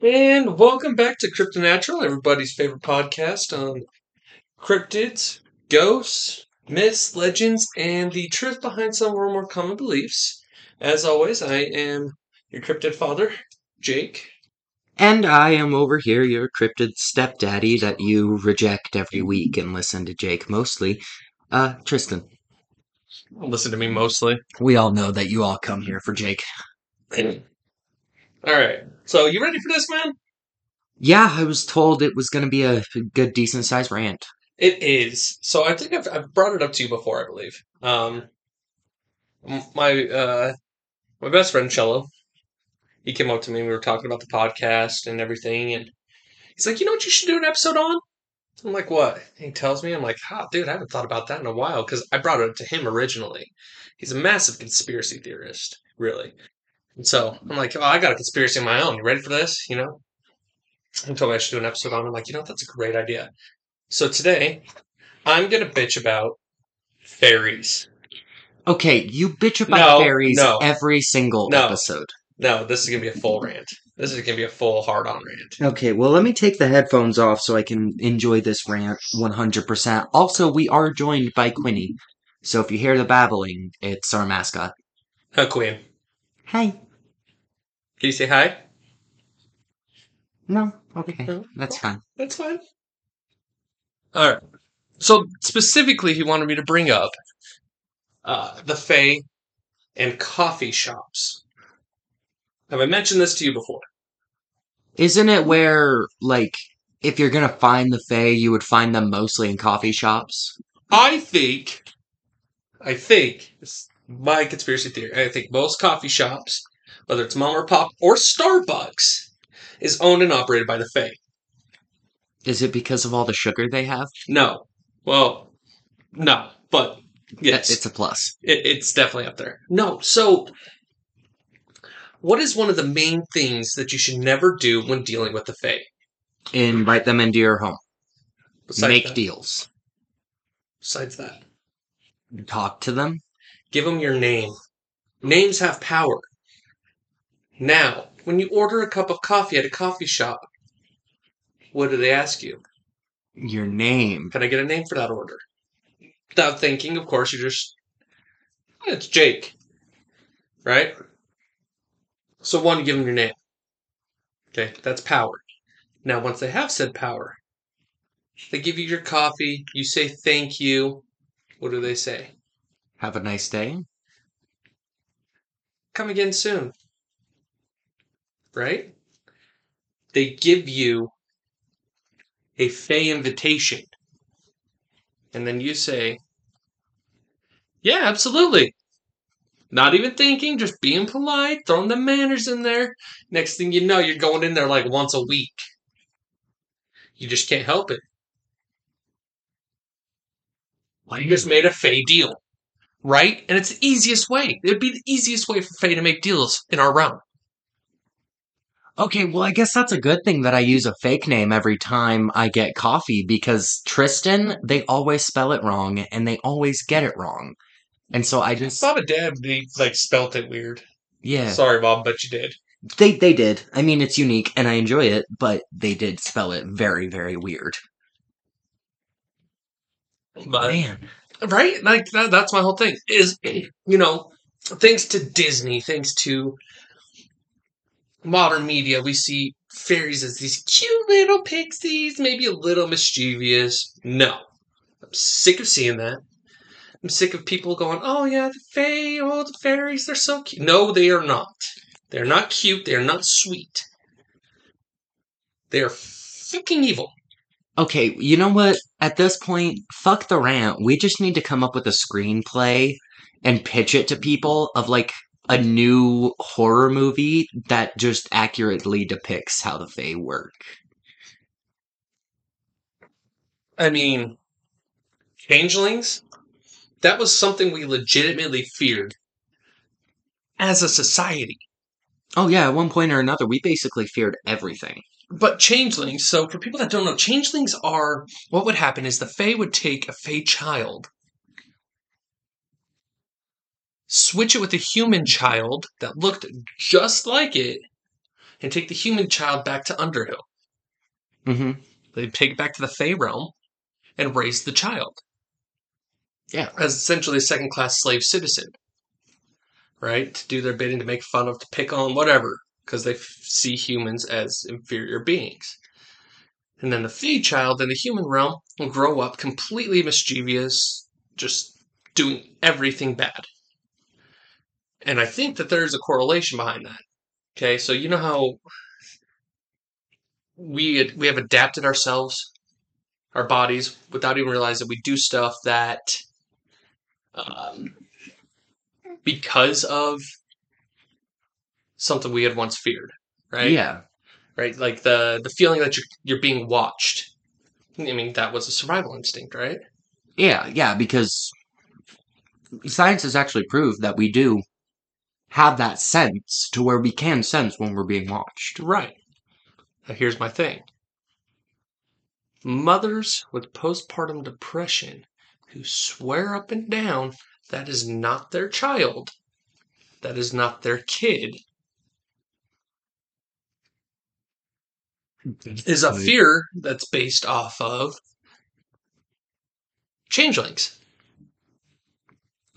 And welcome back to CryptoNatural, everybody's favorite podcast on cryptids, ghosts, myths, legends, and the truth behind some of our more common beliefs. As always, I am your cryptid father, Jake. And I am over here, your cryptid stepdaddy that you reject every week and listen to Jake mostly, Tristan. Don't listen to me mostly. We all know that you all come here for Jake. Alright, so you ready for this, man? Yeah, I was told it was going to be a good, decent-sized rant. It is. So I think I've brought it up to you before, I believe. My best friend, Cello, he came up to me and we were talking about the podcast and everything, and he's like, you know what you should do an episode on? I'm like, what? He tells me, I'm like, dude, I haven't thought about that in a while, because I brought it up to him originally. He's a massive conspiracy theorist, really. And so I'm like, oh, I got a conspiracy of my own. You ready for this? You know? He told me I should do an episode on it. I'm like, you know, that's a great idea. So today, I'm going to bitch about fairies. Okay, you bitch about fairies every single episode. No, this is going to be a full rant. This is going to be a full hard-on rant. Okay, well, let me take the headphones off so I can enjoy this rant 100%. Also, we are joined by Quinny. So if you hear the babbling, it's our mascot. Hi, Quinn. Hi. Can you say hi? No. Okay. No. That's fine. That's fine. All right. So, specifically, he wanted me to bring up the Fae and coffee shops. Have I mentioned this to you before? Isn't it where, like, if you're going to find the Fae, you would find them mostly in coffee shops? I think, it's my conspiracy theory, I think most coffee shops, whether it's mom or pop or Starbucks, is owned and operated by the Fae. Is it because of all the sugar they have? No. Well, no, but yes. It's a plus. It's definitely up there. No, so... what is one of the main things that you should never do when dealing with the Fae? Invite them into your home. Make deals. Besides that. Talk to them. Give them your name. Names have power. Now, when you order a cup of coffee at a coffee shop, what do they ask you? Your name. Can I get a name for that order? Without thinking, of course, you just... it's Jake. Right? So, one, give them your name. Okay, that's power. Now, once they have said power, they give you your coffee, you say thank you. What do they say? Have a nice day. Come again soon. Right? They give you a Fae invitation. And then you say, yeah, absolutely. Not even thinking, just being polite, throwing the manners in there. Next thing you know, you're going in there like once a week. You just can't help it. Well, you just made a Fae deal, right? And it's the easiest way. It would be the easiest way for Fae to make deals in our realm. Okay, well, I guess that's a good thing that I use a fake name every time I get coffee, because Tristan, they always spell it wrong, and they always get it wrong. And so I just... Bob and Dad, they, like, spelt it weird. Yeah. Sorry, Bob, but you did. They did. I mean, it's unique, and I enjoy it, but they did spell it very, very weird. But, man. Right? Like, that's my whole thing. Is, you know, thanks to Disney, thanks to modern media, we see fairies as these cute little pixies, maybe a little mischievous. No. I'm sick of seeing that. I'm sick of people going, oh yeah, the Fae, oh the fairies, they're so cute. No, they are not. They're not cute, they're not sweet. They're fucking evil. Okay, you know what? At this point, fuck the rant. We just need to come up with a screenplay and pitch it to people of like a new horror movie that just accurately depicts how the Fae work. I mean, changelings? That was something we legitimately feared as a society. Oh, yeah. At one point or another, we basically feared everything. But changelings, so for people that don't know, changelings are... what would happen is the Fae would take a Fae child, switch it with a human child that looked just like it, and take the human child back to Underhill. Mm-hmm. They take it back to the Fae realm and raise the child. Yeah. As essentially a second-class slave citizen. Right? To do their bidding, to make fun of, to pick on, whatever. Because they see humans as inferior beings. And then the Fae child in the human realm will grow up completely mischievous, just doing everything bad. And I think that there's a correlation behind that. Okay, so you know how we have adapted ourselves, our bodies, without even realizing that we do stuff that, because of something we had once feared, right? Yeah. Right, like the feeling that you're being watched. I mean, that was a survival instinct, right? Yeah, because science has actually proved that we do have that sense to where we can sense when we're being watched. Right. Now, here's my thing. Mothers with postpartum depression who swear up and down that is not their child, that is not their kid, is a fear that's based off of changelings.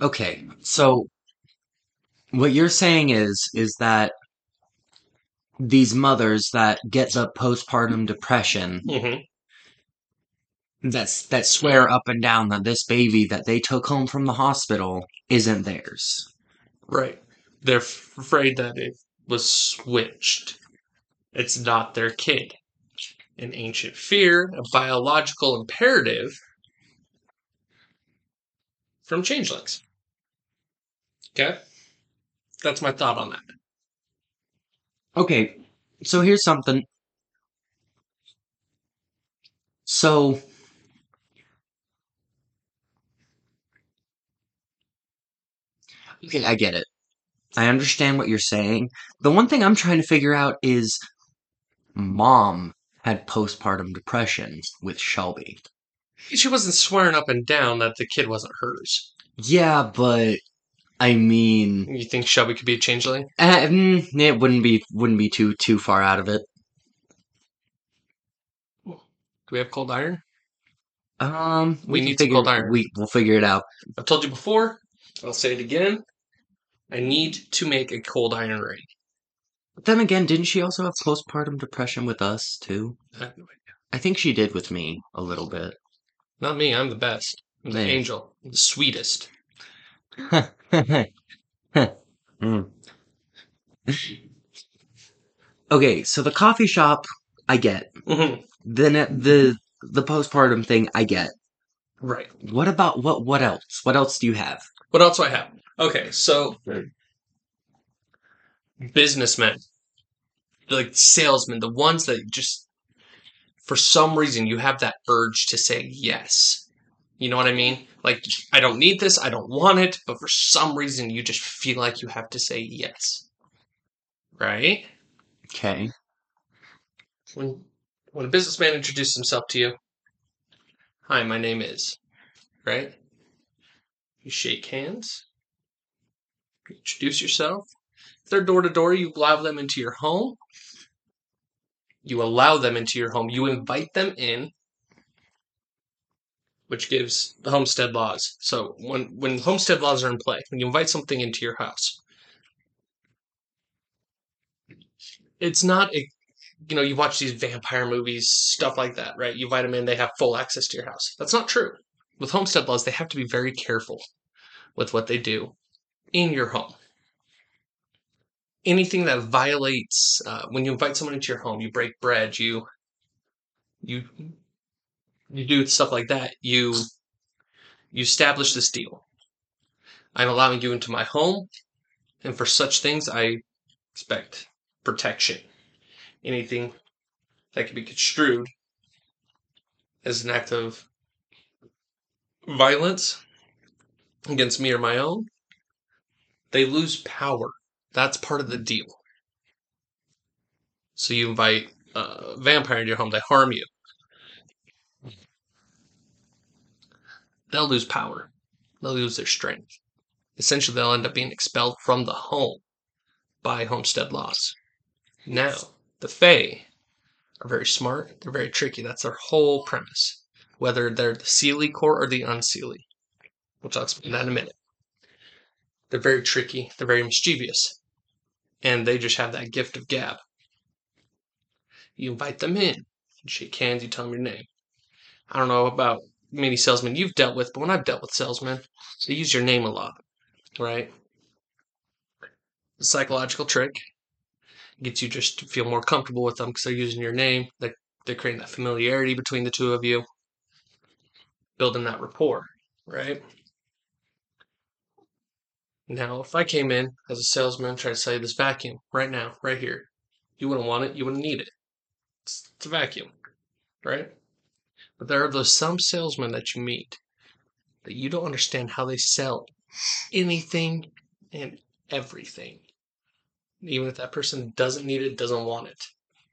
Okay, so what you're saying is that these mothers that get the postpartum depression, mm-hmm. that swear up and down that this baby that they took home from the hospital isn't theirs. Right. They're afraid that it was switched. It's not their kid. An ancient fear, a biological imperative from changelings. Okay? That's my thought on that. Okay, so here's something. So, okay, I get it. I understand what you're saying. The one thing I'm trying to figure out is Mom had postpartum depression with Shelby. She wasn't swearing up and down that the kid wasn't hers. Yeah, but I mean, you think Shelby could be a changeling? It wouldn't be too far out of it. Do we have cold iron? We need cold iron. We'll figure it out. I've told you before. I'll say it again. I need to make a cold iron ring. But then again, didn't she also have postpartum depression with us, too? I have no idea. I think she did with me a little bit. Not me. I'm the best. I'm the angel. I'm the sweetest. Okay, so the coffee shop, I get. Mm-hmm. Then the postpartum thing, I get. Right. What about what else? What else do you have? What else do I have? Okay, so businessmen, like salesmen, the ones that just, for some reason, you have that urge to say yes. You know what I mean? Like, I don't need this, I don't want it, but for some reason, you just feel like you have to say yes. Right? Okay. When a businessman introduces himself to you, hi, my name is, right? You shake hands. Introduce yourself. If they're door to door, you allow them into your home. You invite them in, which gives the homestead laws. So when homestead laws are in play, when you invite something into your house, it's not, you watch these vampire movies, stuff like that, right? You invite them in, they have full access to your house. That's not true. With homestead laws, they have to be very careful with what they do in your home. Anything that violates, when you invite someone into your home, you break bread, you do stuff like that, you establish this deal. I'm allowing you into my home, and for such things, I expect protection. Anything that can be construed as an act of violence against me or my own, they lose power. That's part of the deal. So you invite a vampire into your home, they harm you. They'll lose power. They'll lose their strength. Essentially, they'll end up being expelled from the home by homestead laws. Now, the Fae are very smart, they're very tricky. That's their whole premise. Whether they're the Seelie Court or the Unseelie. We'll talk about that in a minute. They're very tricky, they're very mischievous. And they just have that gift of gab. You invite them in, you shake hands, you tell them your name. I don't know about many salesmen you've dealt with, but when I've dealt with salesmen, they use your name a lot, right? The psychological trick gets you just to feel more comfortable with them because they're using your name. They're creating that familiarity between the two of you, building that rapport, right? Now, if I came in as a salesman trying to sell you this vacuum right now, right here, you wouldn't want it, you wouldn't need it. It's a vacuum, right? But there are those some salesmen that you meet that you don't understand how they sell anything and everything. Even if that person doesn't need it, doesn't want it,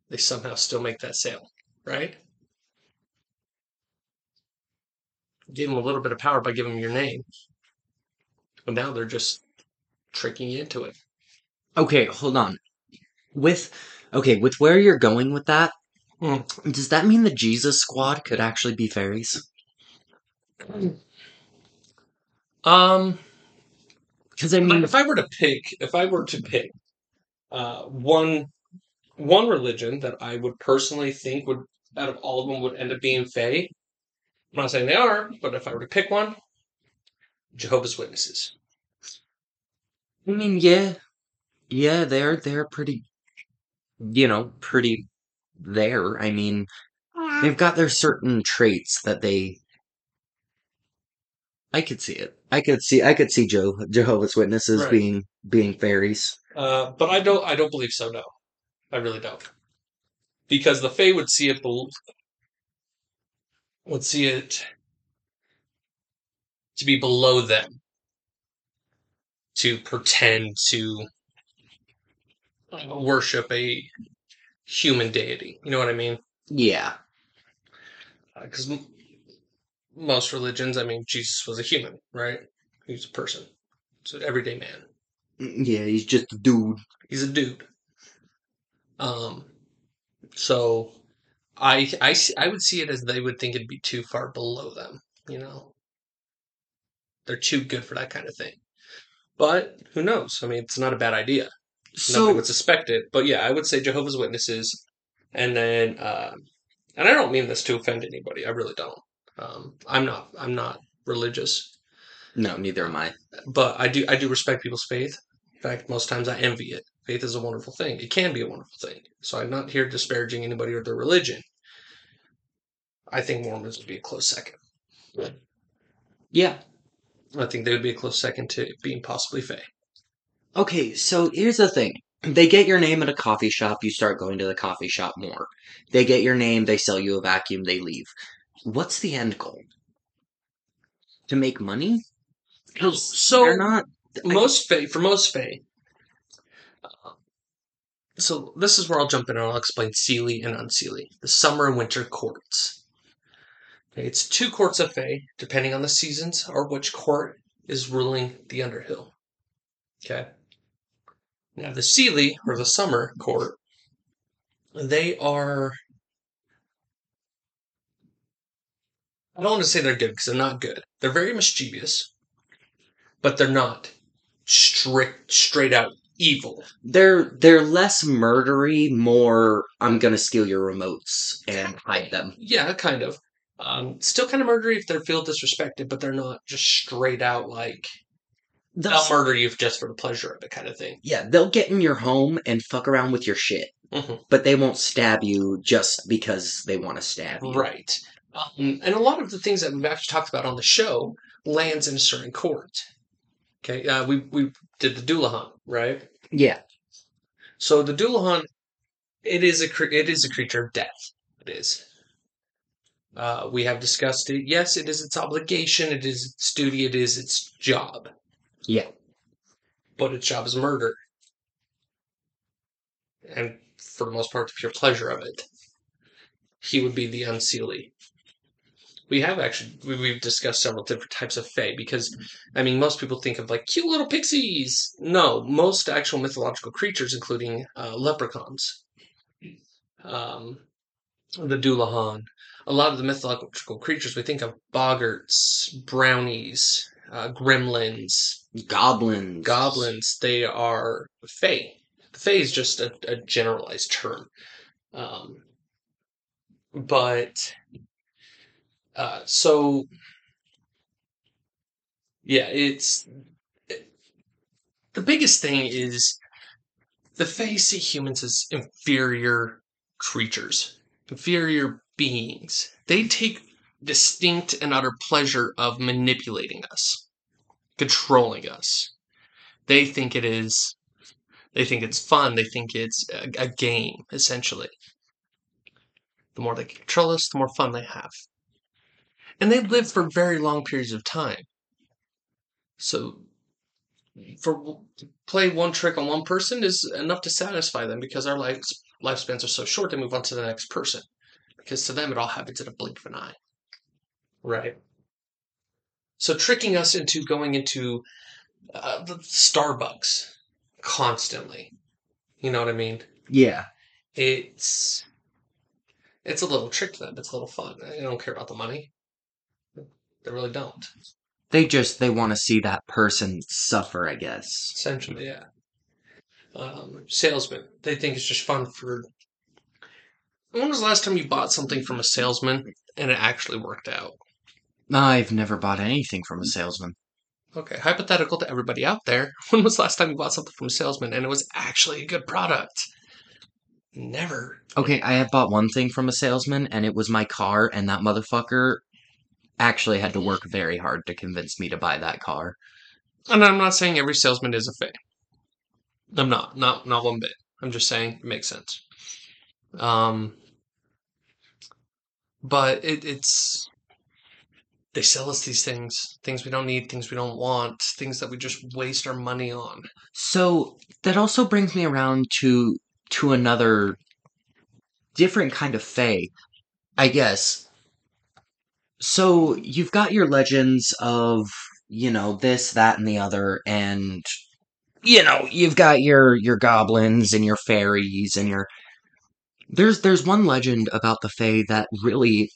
they somehow still make that sale, right? Give them a little bit of power by giving them your name. But now they're just tricking you into it. Okay, hold on. With where you're going with that, does that mean the Jesus Squad could actually be fairies? Because I mean, if I were to pick one religion that I would personally think would, out of all of them, would end up being Fae, I'm not saying they are, but if I were to pick one, Jehovah's Witnesses. I mean, yeah, they're pretty, pretty. There, I mean, they've got their certain traits that they. I could see it. I could see Jehovah's Witnesses right. being fairies. But I don't believe so. No, I really don't. Because the Fae would see it. Would see it to be below them. To pretend to worship a human deity. You know what I mean? Yeah. Because most religions, I mean, Jesus was a human, right? He was a person. He's an everyday man. Yeah, he's just a dude. He's a dude. So, I would see it as they would think it'd be too far below them, you know? They're too good for that kind of thing. But, who knows? I mean, it's not a bad idea. So, nobody would suspect it, but yeah, I would say Jehovah's Witnesses, and then, and I don't mean this to offend anybody. I really don't. I'm not religious. No, neither am I. But I do respect people's faith. In fact, most times I envy it. Faith is a wonderful thing. It can be a wonderful thing. So I'm not here disparaging anybody or their religion. I think Mormons would be a close second. Yeah, I think they would be a close second to being possibly Fae. Okay, so here's the thing. They get your name at a coffee shop, you start going to the coffee shop more. They get your name, they sell you a vacuum, they leave. What's the end goal? To make money? So, they're not... For most Fae... So, this is where I'll jump in and I'll explain Seelie and Unseelie. The summer and winter courts. Okay, it's 2 courts of Fae, depending on the seasons, or which court is ruling the Underhill. Okay. Now, the Seelie, or the summer court, they are, I don't want to say they're good, because they're not good. They're very mischievous, but they're not straight out evil. They're less murdery, more, I'm going to steal your remotes and hide them. Yeah, kind of. Still kind of murdery if they feel disrespected, but they're not just straight out like... They'll murder you just for the pleasure of it kind of thing. Yeah, they'll get in your home and fuck around with your shit. Mm-hmm. But they won't stab you just because they want to stab you. Right. And a lot of the things that we've actually talked about on the show lands in a certain court. Okay, we did the Dullahan, right? Yeah. So the Dullahan, it is a creature of death. It is. We have discussed it. Yes, it is its obligation. It is its duty. It is its job. Yeah. But its job is murder. And for the most part, the pure pleasure of it. He would be the Unseelie. We have actually, we've discussed several different types of fae, because, I mean, most people think of, like, cute little pixies. No, most actual mythological creatures, including leprechauns, the Dullahan. A lot of the mythological creatures we think of, boggarts, brownies, gremlins. Goblins. Goblins, they are fae. Fae is just a generalized term. So, yeah, the biggest thing is the Fae see humans as inferior creatures, inferior beings. They take distinct and utter pleasure of manipulating us, controlling us. They think it's fun. They think it's a game, essentially. The more they control us, the more fun they have. And they live for very long periods of time. So, for play one trick on one person is enough to satisfy them, because our lifespans are so short, they move on to the next person. Because to them, it all happens in a blink of an eye. Right. So tricking us into going into the Starbucks constantly. You know what I mean? Yeah. It's a little trick to them. It's a little fun. They don't care about the money. They really don't. They want to see that person suffer, I guess. Essentially, yeah. Salesmen. They think it's just fun for... When was the last time you bought something from a salesman and it actually worked out? I've never bought anything from a salesman. Okay, hypothetical to everybody out there. When was the last time you bought something from a salesman and it was actually a good product? Never. Okay, I have bought one thing from a salesman, and it was my car, and that motherfucker... actually had to work very hard to convince me to buy that car. And I'm not saying every salesman is a fae. I'm not one bit. I'm just saying it makes sense. But it's they sell us these things we don't need, things we don't want, things that we just waste our money on. So that also brings me around to another different kind of fae, I guess. So, you've got your legends of, you know, this, that, and the other, and, you know, you've got your goblins and your fairies and your... There's one legend about the Fae that really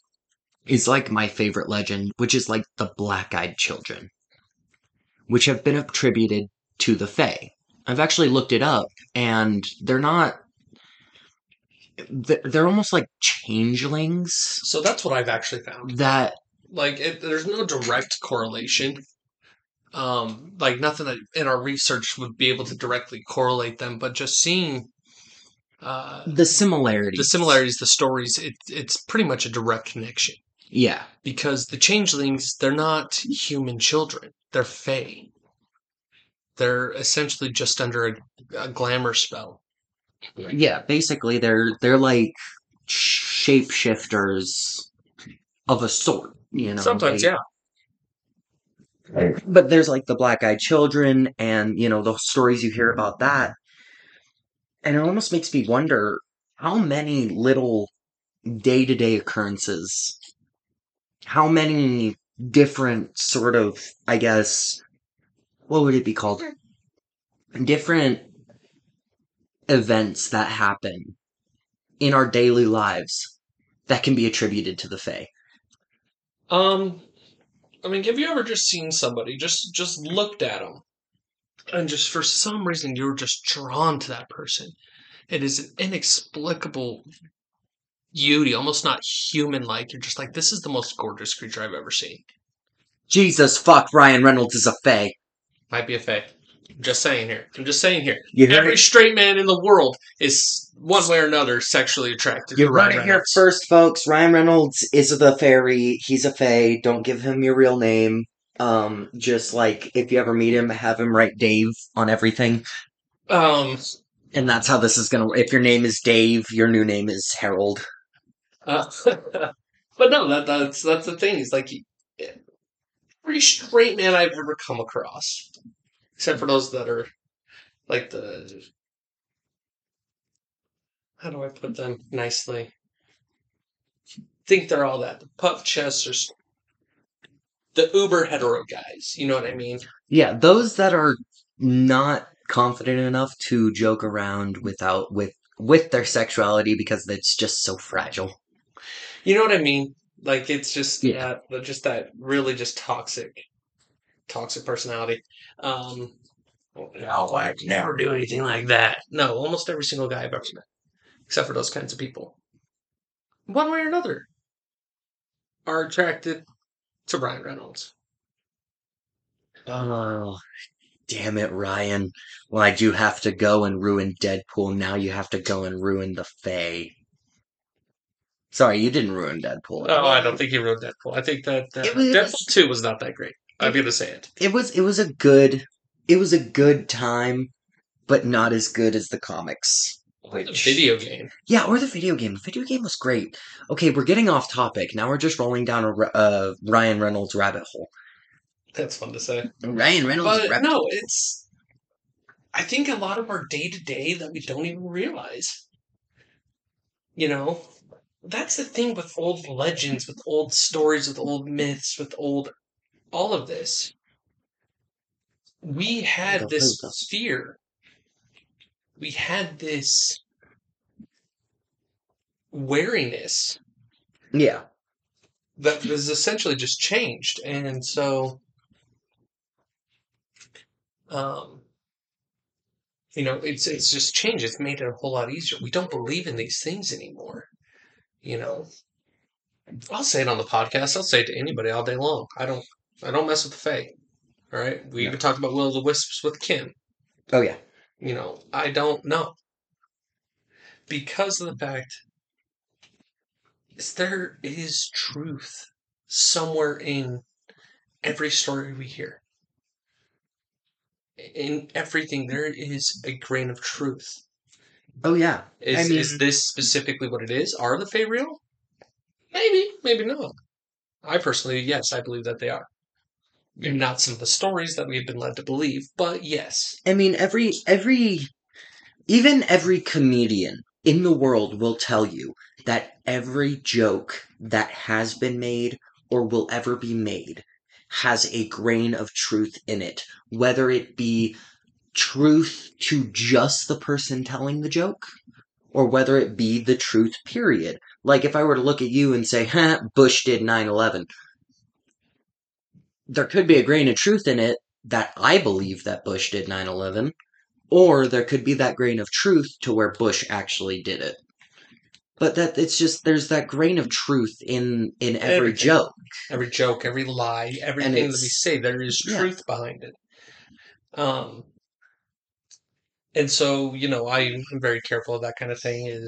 is, like, my favorite legend, which is, like, the black-eyed children, which have been attributed to the Fae. I've actually looked it up, and they're not... They're almost like changelings. So that's what I've actually found. That there's no direct correlation. Nothing that in our research would be able to directly correlate them, but just seeing the similarities, the stories, it's pretty much a direct connection. Yeah, because the changelings, they're not human children; they're fae. They're essentially just under a glamour spell. Yeah, basically they're like shapeshifters of a sort, you know. Sometimes, yeah. But there's like the black-eyed children and, you know, the stories you hear about that. And it almost makes me wonder how many little day-to-day occurrences, how many different sort of, I guess, what would it be called? Different events that happen in our daily lives that can be attributed to the Fae. I mean, have you ever just seen somebody, just looked at them, and just for some reason you're just drawn to that person? It is an inexplicable beauty, almost not human-like. You're just like, this is the most gorgeous creature I've ever seen. Jesus fuck, Ryan Reynolds is a Fae. Might be a Fae. I'm just saying here. Every straight man in the world is, one way or another, sexually attracted to Ryan Reynolds. You heard it here first, folks. Ryan Reynolds is the fairy. He's a fae. Don't give him your real name. Just, like, if you ever meet him, have him write Dave on everything. And that's how this is going to work. If your name is Dave, your new name is Harold. But no, that's the thing. It's like, every straight man I've ever come across... Except for those that are, like, the... How do I put them nicely? Think they're all that. The puff chests the uber hetero guys. You know what I mean? Yeah, those that are not confident enough to joke around with their sexuality because it's just so fragile. You know what I mean? Like, it's just just that really just toxic personality. I'd never do anything like that. No, almost every single guy I've ever met, except for those kinds of people, one way or another, are attracted to Ryan Reynolds. Oh, damn it, Ryan. Why'd you have to go and ruin Deadpool? Now you have to go and ruin the Fae. Sorry, you didn't ruin Deadpool. Oh, I don't think you ruined Deadpool. I think that Deadpool 2 was not that great. I'm going to say it. It was a good time, but not as good as the comics. The video game. Yeah, or the video game. The video game was great. Okay, we're getting off topic. Now we're just rolling down a Ryan Reynolds rabbit hole. That's fun to say. Ryan Reynolds rabbit hole. No, it's... I think a lot of our day-to-day that we don't even realize. You know? That's the thing with old legends, with old stories, with old myths, with old... all of this. We had this fear. We had this wariness. Yeah. That was essentially just changed. And so, it's just changed. It's made it a whole lot easier. We don't believe in these things anymore. You know, I'll say it on the podcast. I'll say it to anybody all day long. I don't mess with the Fae. All right? We even talked about Will-O-the-Wisps with Kim. Oh, yeah. You know, I don't know. Because of the fact is there is truth somewhere in every story we hear. In everything, there is a grain of truth. Oh, yeah. Is this specifically what it is? Are the Fae real? Maybe. Maybe not. I personally, yes, I believe that they are. Maybe not some of the stories that we've been led to believe, but yes. I mean, every comedian in the world will tell you that every joke that has been made or will ever be made has a grain of truth in it, whether it be truth to just the person telling the joke or whether it be the truth, period. Like, if I were to look at you and say, Bush did 9/11... there could be a grain of truth in it that I believe that Bush did 9/11, or there could be that grain of truth to where Bush actually did it. But that it's just, there's that grain of truth in every joke. Every joke, every lie, everything that we say, there is truth behind it. And so, you know, I'm very careful of that kind of thing.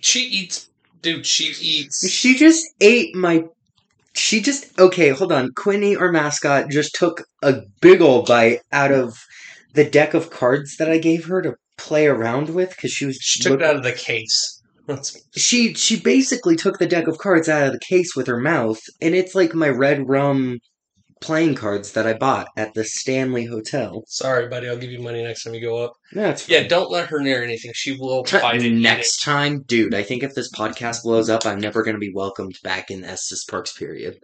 She eats. She just ate my... okay, hold on. Quinny, our mascot, just took a big ol' bite out of the deck of cards that I gave her to play around with, because she was... She took it out of the case. She basically took the deck of cards out of the case with her mouth, and it's like my red rum playing cards that I bought at the Stanley Hotel. Sorry, buddy, I'll give you money next time you go up. No, that's fine. Yeah, don't let her near anything. She will fight it. Next time, dude, I think if this podcast blows up, I'm never going to be welcomed back in Estes Park's period.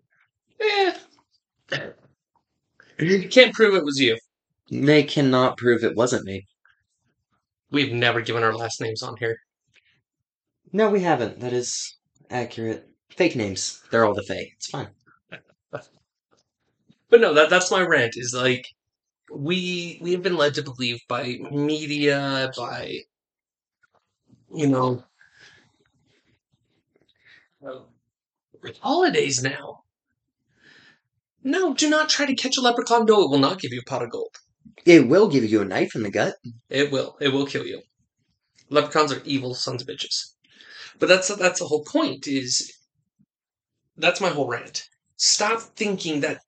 Eh. You can't prove it was you. They cannot prove it wasn't me. We've never given our last names on here. No, we haven't. That is accurate. Fake names. They're all the Fae. It's fine. But no, that's my rant, is like, we have been led to believe by media, by, you know, holidays now. No, do not try to catch a leprechaun. No, it will not give you a pot of gold. It will give you a knife in the gut. It will. It will kill you. Leprechauns are evil sons of bitches. But that's the whole point, is, that's my whole rant. Stop thinking that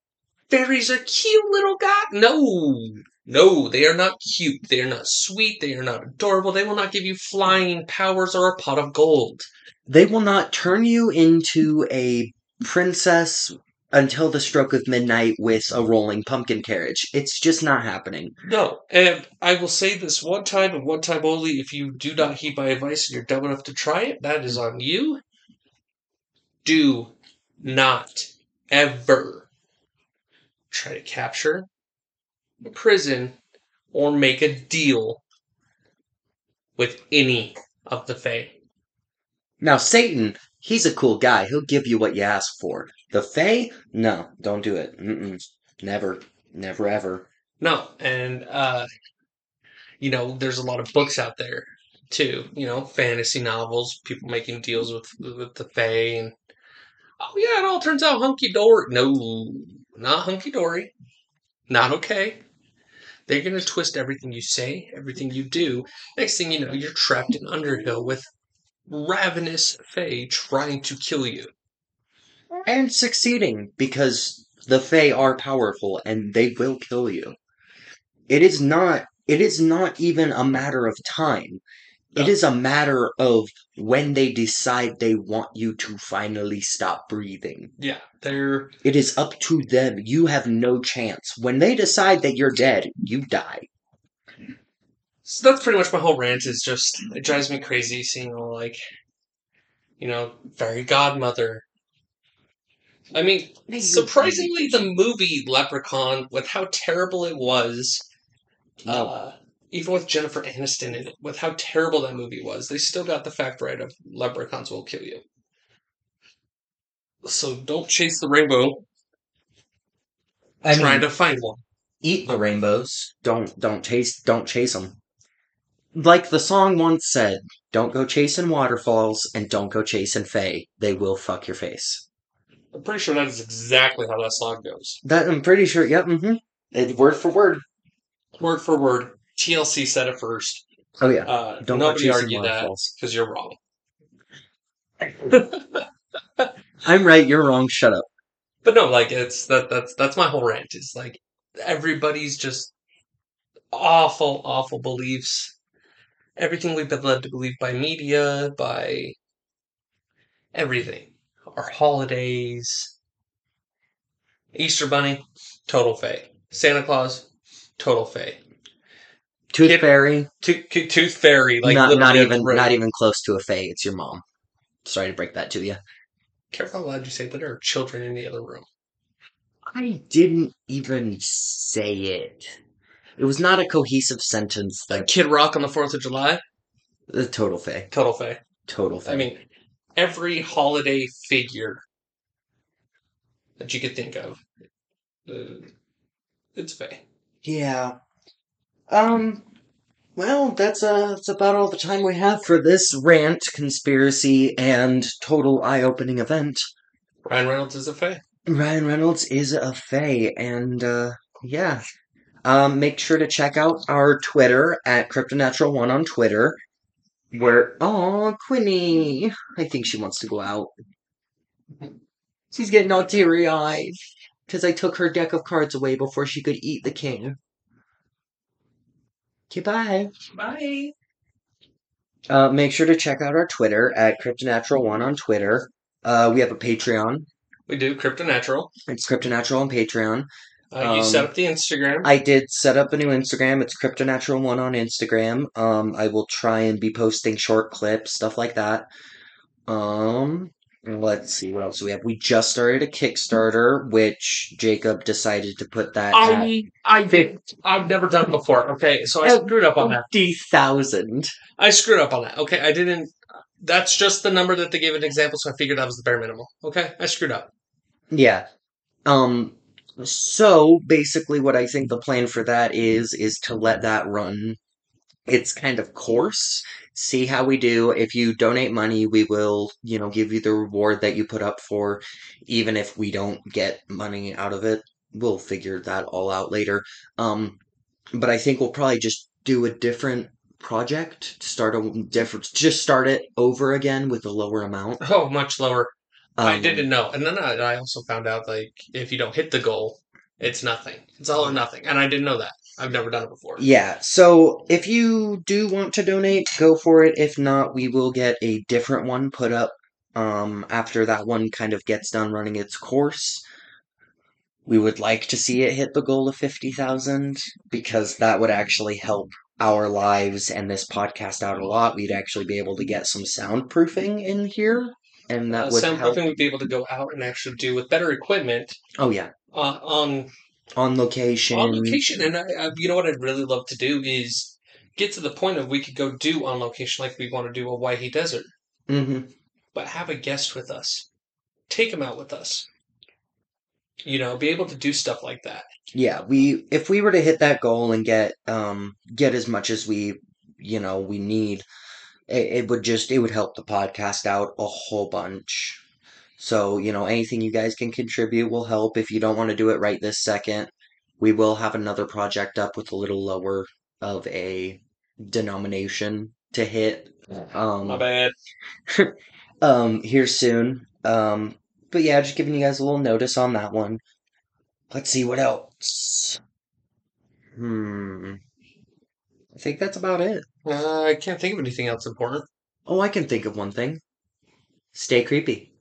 fairies are cute little guy. No, they are not cute. They are not sweet. They are not adorable. They will not give you flying powers or a pot of gold. They will not turn you into a princess until the stroke of midnight with a rolling pumpkin carriage. It's just not happening. No, and I will say this one time and one time only, if you do not heed my advice and you're dumb enough to try it, that is on you. Do not ever try to capture the prison, or make a deal with any of the Fae. Now, Satan, he's a cool guy. He'll give you what you ask for. The Fae? No, don't do it. Mm-mm. Never. Never, ever. No, and, you know, there's a lot of books out there, too. You know, fantasy novels, people making deals with the Fae, and, oh, yeah, it all turns out hunky-dory. No, not hunky-dory. Not okay. They're going to twist everything you say, everything you do. Next thing you know, you're trapped in Underhill with ravenous Fae trying to kill you. And succeeding, because the Fae are powerful, and they will kill you. It is not even a matter of time. No. It is a matter of when they decide they want you to finally stop breathing. Yeah, it is up to them. You have no chance. When they decide that you're dead, you die. So that's pretty much my whole rant. Is just, it drives me crazy seeing all, like, you know, fairy godmother. I mean, surprisingly, the movie Leprechaun, with how terrible it was, even with Jennifer Aniston in it, with how terrible that movie was, they still got the fact right of leprechauns will kill you. So don't chase the rainbow. Trying to find one. Eat the rainbows. Don't chase them. Like the song once said, don't go chasing waterfalls and don't go chasing Fae. They will fuck your face. I'm pretty sure that is exactly how that song goes. That, I'm pretty sure, yep, mm-hmm. Word for word. Word for word. TLC said it first. Oh, yeah. Don't nobody argue that, because you're wrong. I'm right, you're wrong, shut up. But no, like, it's that's my whole rant. It's like, everybody's just awful, awful beliefs. Everything we've been led to believe by media, by everything. Our holidays. Easter Bunny, total Fae. Santa Claus, total Fae. Tooth Fairy, like, not even close to a Fae. It's your mom. Sorry to break that to you. Careful how loud you say that. There are children in the other room. I didn't even say it. It was not a cohesive sentence. Like Kid Rock on the 4th of July. The total Fae. Total Fae. Total Fae. I mean, every holiday figure that you could think of, it's Fae. Yeah. Well, that's about all the time we have for this rant, conspiracy, and total eye-opening event. Ryan Reynolds is a Fae. Ryan Reynolds is a Fae, and, yeah. Make sure to check out our Twitter, at CryptoNatural1 on Twitter. Where, oh, Quinny. I think she wants to go out. She's getting all teary-eyed. Because I took her deck of cards away before she could eat the king. Okay, bye. Bye. Make sure to check out our Twitter, at CryptoNatural1 on Twitter. We have a Patreon. We do, CryptoNatural. It's CryptoNatural on Patreon. You set up the Instagram. I did set up a new Instagram. It's CryptoNatural1 on Instagram. I will try and be posting short clips, stuff like that. Let's see what else we have. We just started a Kickstarter, which Jacob decided to put that. I've never done before. Okay, so I screwed up on that. 50,000. I screwed up on that. Okay, I didn't. That's just the number that they gave an example, so I figured that was the bare minimum. Okay, I screwed up. Yeah. So basically, what I think the plan for that is to let that run. It's kind of coarse. See how we do. If you donate money, we will, you know, give you the reward that you put up for. Even if we don't get money out of it, we'll figure that all out later. But I think we'll probably just do a different project. Just start it over again with a lower amount. Oh, much lower. I didn't know. And then I also found out, like, if you don't hit the goal, it's nothing. It's all or nothing. And I didn't know that. I've never done it before. Yeah, so if you do want to donate, go for it. If not, we will get a different one put up after that one kind of gets done running its course. We would like to see it hit the goal of 50,000 because that would actually help our lives and this podcast out a lot. We'd actually be able to get some soundproofing in here. And that would help. Soundproofing would be able to go out and actually do with better equipment. Oh, yeah. On On location. On location, and I, you know what I'd really love to do is get to the point of we could go do on location like we want to do a Waihee desert. Mm-hmm. But have a guest with us. Take him out with us. You know, be able to do stuff like that. Yeah, we if we were to hit that goal and get as much as we, you know, we need, it would help the podcast out a whole bunch. So, you know, anything you guys can contribute will help. If you don't want to do it right this second, we will have another project up with a little lower of a denomination to hit. My bad. Here soon. But yeah, just giving you guys a little notice on that one. Let's see what else. I think that's about it. I can't think of anything else important. Oh, I can think of one thing. Stay creepy.